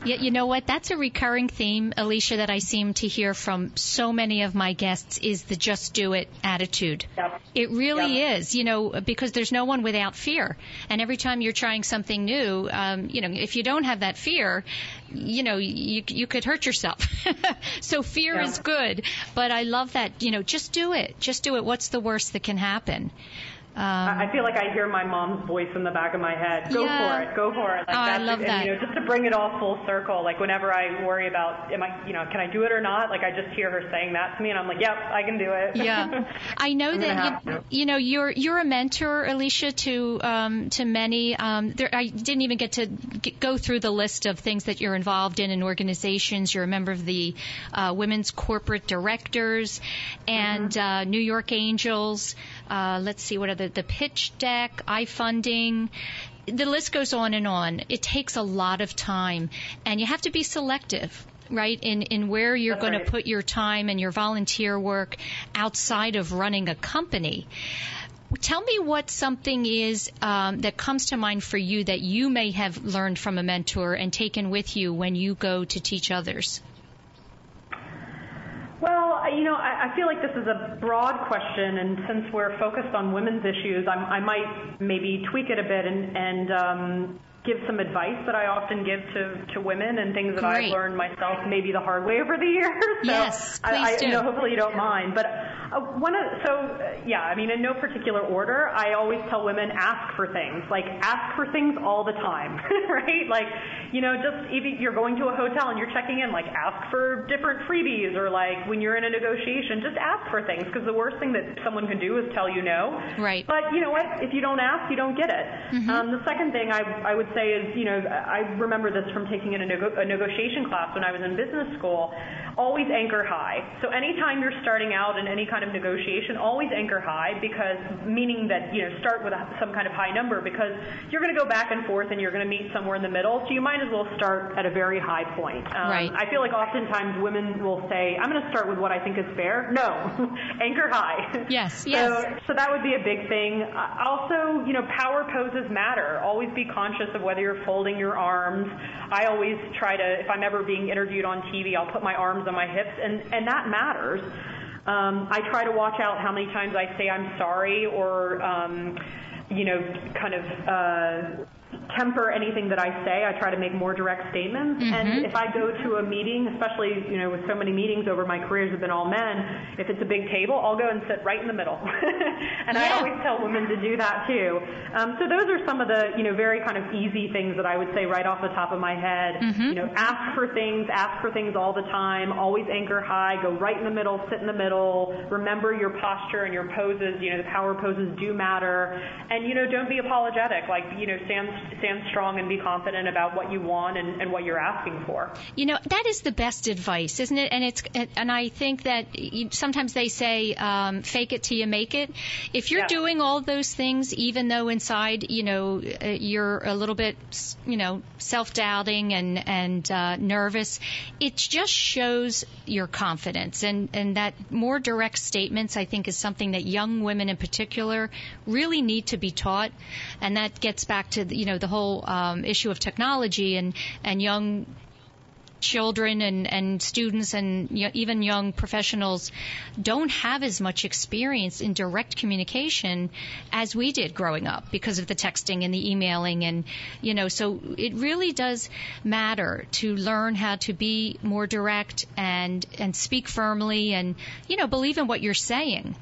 Yeah, you know what? That's a recurring theme, Alicia, that I seem to hear from so many of my guests is the just do it attitude. Yep. It really yep. is, you know, because there's no one without fear. And every time you're trying something new, um, you know, if you don't have that fear, you know, you, you could hurt yourself. So fear yeah. is good. But I love that, you know, just do it. Just do it. What's the worst that can happen? Um, I feel like I hear my mom's voice in the back of my head. Go yeah. for it. Go for it. Like, oh, I love and, that. You know, just to bring it all full circle. Like, whenever I worry about, am I, you know, can I do it or not? Like, I just hear her saying that to me, and I'm like, yep, I can do it. Yeah, I know that. You, you know, you're you're a mentor, Alicia, to um, to many. Um, there, I didn't even get to g- go through the list of things that you're involved in in organizations. You're a member of the uh, Women's Corporate Directors and mm-hmm. uh, New York Angels. Uh, let's see, what are the, the pitch deck, iFunding. The list goes on and on. It takes a lot of time, and you have to be selective, right, in, in where you're going to put your time and your volunteer work outside of running a company. Tell me what something is um, that comes to mind for you that you may have learned from a mentor and taken with you when you go to teach others. Well, you know, I, I feel like this is a broad question, and since we're focused on women's issues, I'm, I might maybe tweak it a bit and, and um, give some advice that I often give to, to women and things that Great. I've learned myself maybe the hard way over the years. So yes, please I, I, do. You know, hopefully you don't mind. But uh, one of, so, uh, yeah, I mean, in no particular order, I always tell women ask for things. Like, ask for things all the time, right? Like, you know, just if you're going to a hotel and you're checking in, like, ask for different freebies, or, like, when you're in a negotiation, just ask for things, because the worst thing that someone can do is tell you no. Right. But you know what? If you don't ask, you don't get it. Mm-hmm. Um, the second thing I, I would say is, you know, I remember this from taking in a, nego- a negotiation class when I was in business school, always anchor high. So anytime you're starting out in any kind of negotiation, always anchor high, because meaning that, you know, start with a, some kind of high number, because you're going to go back and forth and you're going to meet somewhere in the middle, so you might as well start at a very high point. Um, right. I feel like oftentimes women will say, I'm going to start with what I think is fair. No, anchor high. Yes, so, yes. So that would be a big thing. Uh, also, you know, power poses matter. Always be conscious of whether you're folding your arms. I always try to, if I'm ever being interviewed on T V, I'll put my arms on my hips, and, and that matters. Um, I try to watch out how many times I say I'm sorry, or, um, you know, kind of uh, temper anything that I say. I try to make more direct statements. Mm-hmm. And if I go to a meeting, especially, you know, with so many meetings over my careers have been all men, if it's a big table, I'll go and sit right in the middle. And yeah. I always tell women to do that, too. Um, so those are some of the, you know, very kind of easy things that I would say right off the top of my head. Mm-hmm. You know, ask for things, ask for things all the time, always anchor high, go right in the middle, sit in the middle, remember your posture and your poses. You know, the power poses do matter. And, you know, don't be apologetic. Like, you know, stand, stand strong and be confident about what you want and, and what you're asking for. You know, that is the best advice, isn't it? And it's and I think that you, sometimes they say um, fake it till you make it. If you're yeah. doing all those things, even though inside, you know, you're a little bit, you know, self-doubting and, and uh, nervous, it just shows your confidence. And, and that more direct statements, I think, is something that young women in particular really need to be taught. And that gets back to, you know, the whole um, issue of technology and, and young children and, and students and you know, even young professionals don't have as much experience in direct communication as we did growing up because of the texting and the emailing. And, you know, so it really does matter to learn how to be more direct and, and speak firmly and, you know, believe in what you're saying.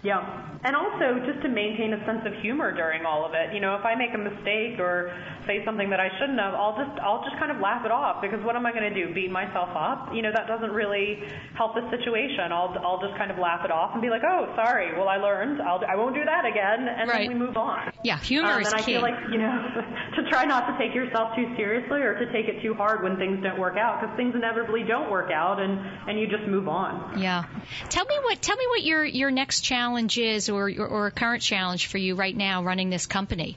Yeah, and also just to maintain a sense of humor during all of it. You know, if I make a mistake or say something that I shouldn't have, I'll just I'll just kind of laugh it off, because what am I going to do? Beat myself up? You know, that doesn't really help the situation. I'll I'll just kind of laugh it off and be like, oh, sorry. Well, I learned. I'll I won't do that again, and right. then we move on. Yeah, humor um, is and key. And I feel like, you know, to try not to take yourself too seriously or to take it too hard when things don't work out, because things inevitably don't work out, and, and you just move on. Yeah. Tell me what tell me what your, your next challenge is, or, or, or a current challenge for you right now running this company.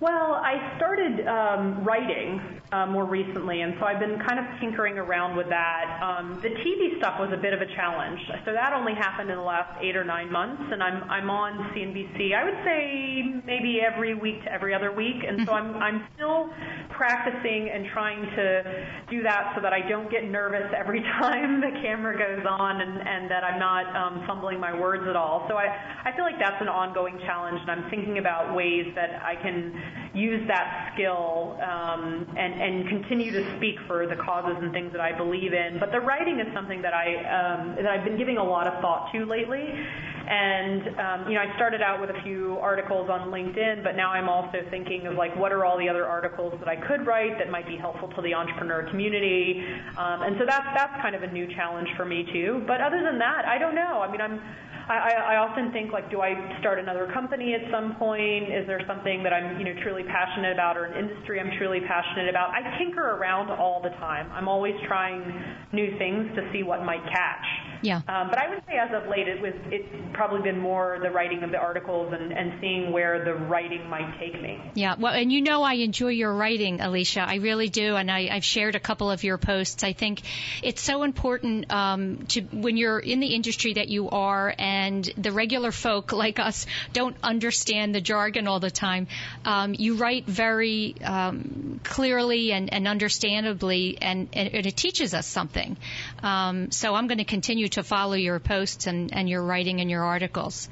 Well, I started um, writing uh, more recently, and so I've been kind of tinkering around with that. Um, the T V stuff was a bit of a challenge, so that only happened in the last eight or nine months, and I'm I'm on C N B C. I would say maybe every week to every other week, and so I'm I'm still practicing and trying to do that so that I don't get nervous every time the camera goes on, and, and that I'm not um, fumbling my words at all. So I I feel like that's an ongoing challenge, and I'm thinking about ways that I can use that skill um, and, and continue to speak for the causes and things that I believe in. But the writing is something that, I, um, that I've been giving a lot of thought to lately. And, um, you know, I started out with a few articles on LinkedIn, but now I'm also thinking of, like, what are all the other articles that I could write that might be helpful to the entrepreneur community? Um, and so that's, that's kind of a new challenge for me, too. But other than that, I don't know. I mean, I'm... I, I often think, like, do I start another company at some point? Is there something that I'm, you know, truly passionate about, or an industry I'm truly passionate about? I tinker around all the time. I'm always trying new things to see what might catch. Yeah. Um, but I would say as of late, it was it's probably been more the writing of the articles and, and seeing where the writing might take me. Yeah. Well, and you know I enjoy your writing, Alicia. I really do, and I, I've shared a couple of your posts. I think it's so important um, to when you're in the industry that you are, and And the regular folk like us don't understand the jargon all the time. Um, you write very um, clearly and, and understandably, and, and it teaches us something. Um, so I'm going to continue to follow your posts and, and your writing and your articles.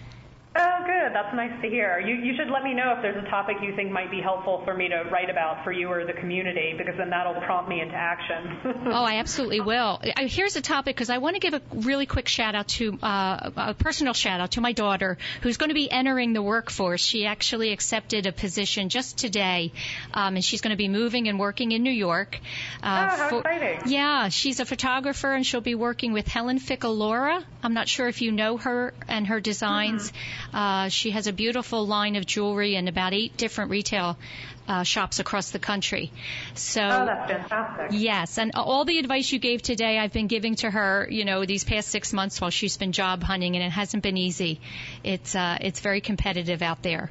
Oh, good. That's nice to hear. You, you should let me know if there's a topic you think might be helpful for me to write about for you or the community, because then that'll prompt me into action. Oh, I absolutely will. Here's a topic, because I want to give a really quick shout out to uh, a personal shout out to my daughter, who's going to be entering the workforce. She actually accepted a position just today, um, and she's going to be moving and working in New York. Uh, oh, how for, exciting. Yeah, she's a photographer, and she'll be working with Helen Fickalora. I'm not sure if you know her and her designs. Mm-hmm. Uh, she has a beautiful line of jewelry in about eight different retail uh, shops across the country. So, oh, that's fantastic. Yes, and all the advice you gave today I've been giving to her, you know, these past six months while she's been job hunting, and it hasn't been easy. It's, uh, it's very competitive out there.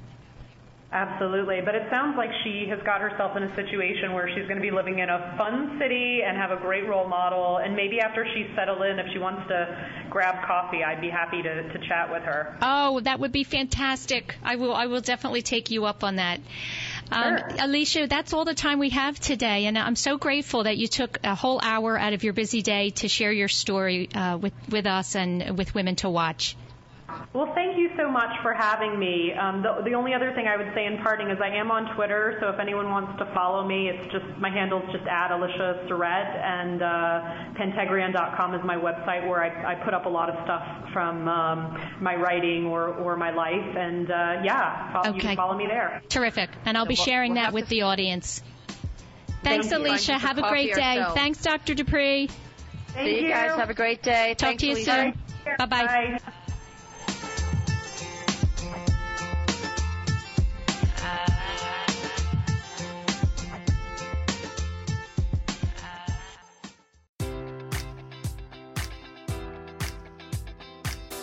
Absolutely. But it sounds like she has got herself in a situation where she's going to be living in a fun city and have a great role model. And maybe after she's settled in, if she wants to grab coffee, I'd be happy to, to chat with her. Oh, that would be fantastic. I will I will definitely take you up on that. Um, sure. Alicia, that's all the time we have today. And I'm so grateful that you took a whole hour out of your busy day to share your story uh, with, with us and with Women to Watch. Well, thank you so much for having me. Um, the, the only other thing I would say in parting is I am on Twitter, so if anyone wants to follow me, it's just my handle's just at Alicia Syrett, and uh, Pentegrion dot com is my website where I, I put up a lot of stuff from um, my writing or, or my life, and uh, yeah, follow, okay. You can follow me there. Terrific, and I'll so be we'll, sharing we'll that with to... the audience. Thanks, thank Alicia. Have a great day. Yourself. Thanks, Doctor Dupree. Thank See you, you guys. Have a great day. Talk Thanks, to you Alicia. Soon. Bye-bye. Bye.